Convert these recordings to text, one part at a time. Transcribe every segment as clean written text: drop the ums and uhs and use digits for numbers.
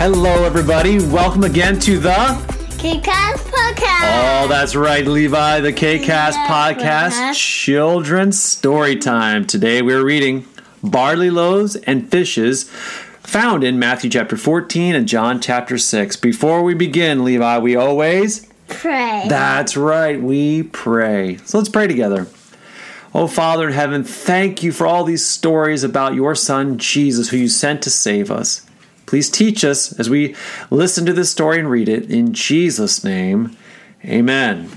Hello, everybody. Welcome again to the K-Cast podcast. Oh, that's right, Levi. The K-Cast podcast, children's story time. Today we're reading barley loaves and fishes, found in Matthew chapter 14 and John chapter 6. Before we begin, Levi, we always pray. That's right, we pray. So let's pray together. Oh, Father in heaven, thank you for all these stories about your Son, Jesus, who you sent to save us. Please teach us as we listen to this story and read it. In Jesus' name, amen.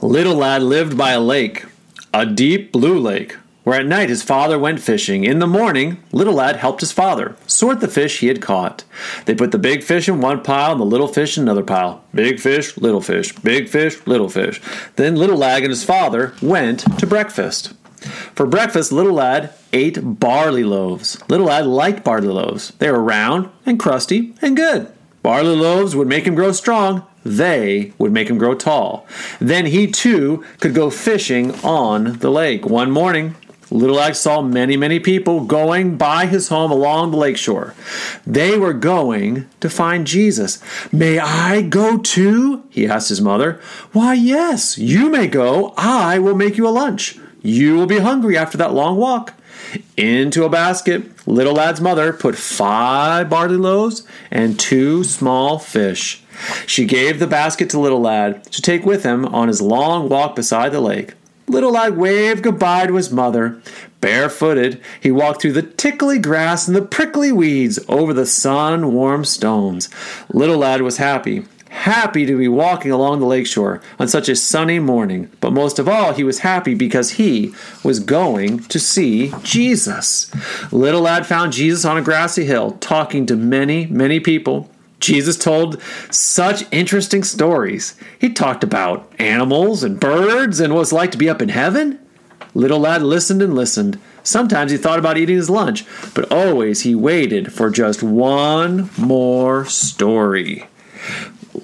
A little lad lived by a lake, a deep blue lake, where at night his father went fishing. In the morning, little lad helped his father sort the fish he had caught. They put the big fish in one pile and the little fish in another pile. Big fish, little fish, big fish, little fish. Then little lad and his father went to breakfast. For breakfast, little lad ate barley loaves. Little lad liked barley loaves. They were round and crusty and good. Barley loaves would make him grow strong. They would make him grow tall. Then he too could go fishing on the lake. One morning, little lad saw many people going by his home along the lakeshore. They were going to find Jesus. "May I go too?" he asked his mother. "Why, yes, you may go. I will make you a lunch. You will be hungry after that long walk." Into a basket, little lad's mother put 5 barley loaves and 2 small fish. She gave the basket to little lad to take with him on his long walk beside the lake. Little lad waved goodbye to his mother. Barefooted, he walked through the tickly grass and the prickly weeds over the sun-warmed stones. Little lad was happy to be walking along the lakeshore on such a sunny morning. But most of all, he was happy because he was going to see Jesus. Little lad found Jesus on a grassy hill, talking to many people. Jesus told such interesting stories. He talked about animals and birds and what it's like to be up in heaven. Little lad listened. Sometimes he thought about eating his lunch, but always he waited for just one more story.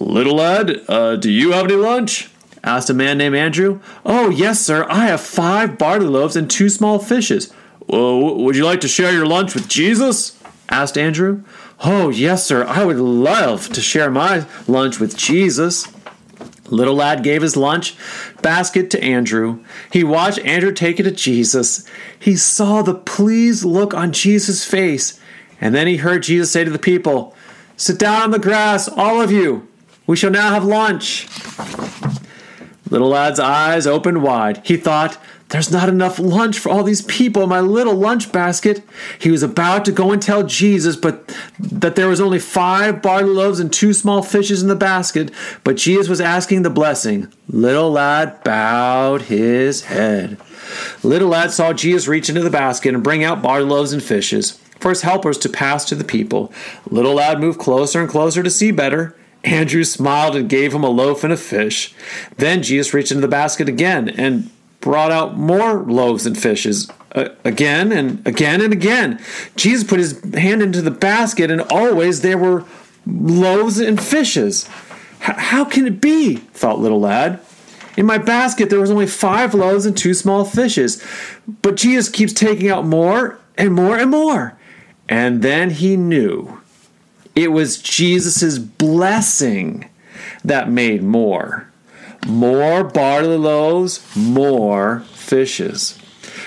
"Little lad, do you have any lunch?" asked a man named Andrew. "Oh, yes, sir. I have 5 barley loaves and 2 small fishes." "Would you like to share your lunch with Jesus?" asked Andrew. "Oh, yes, sir. I would love to share my lunch with Jesus." Little lad gave his lunch basket to Andrew. He watched Andrew take it to Jesus. He saw the pleased look on Jesus' face, and then he heard Jesus say to the people, "Sit down on the grass, all of you. We shall now have lunch." Little lad's eyes opened wide. He thought, "There's not enough lunch for all these people in my little lunch basket." He was about to go and tell Jesus that there was only 5 barley loaves and 2 small fishes in the basket, but Jesus was asking the blessing. Little lad bowed his head. Little lad saw Jesus reach into the basket and bring out barley loaves and fishes for his helpers to pass to the people. Little lad moved closer and closer to see better. Andrew smiled and gave him a loaf and a fish. Then Jesus reached into the basket again and brought out more loaves and fishes, again and again and again. Jesus put his hand into the basket, and always there were loaves and fishes. How can it be? Thought little lad. "In my basket there was only 5 loaves and 2 small fishes, but Jesus keeps taking out more and more and more." And then he knew. It was Jesus' blessing that made more. More barley loaves, more fishes.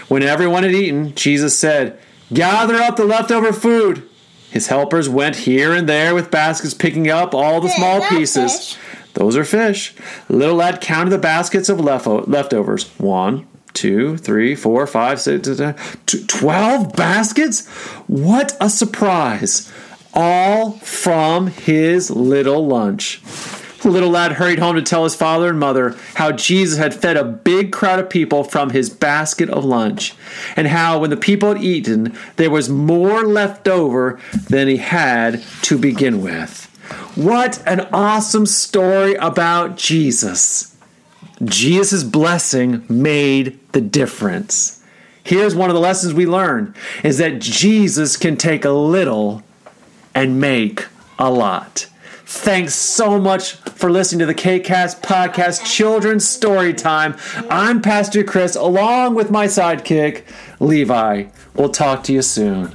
When everyone had eaten, Jesus said, "Gather up the leftover food." His helpers went here and there with baskets, picking up all the small pieces. Those are fish. Little lad counted the baskets of leftovers. 1, 2, 3, 4, 5, 6, 12 baskets? What a surprise! All from his little lunch. Little lad hurried home to tell his father and mother how Jesus had fed a big crowd of people from his basket of lunch, and how when the people had eaten, there was more left over than he had to begin with. What an awesome story about Jesus. Jesus' blessing made the difference. Here's one of the lessons we learn, is that Jesus can take a little and make a lot. Thanks so much for listening to the K-Cast podcast, Children's Story Time. I'm Pastor Chris, along with my sidekick, Levi. We'll talk to you soon.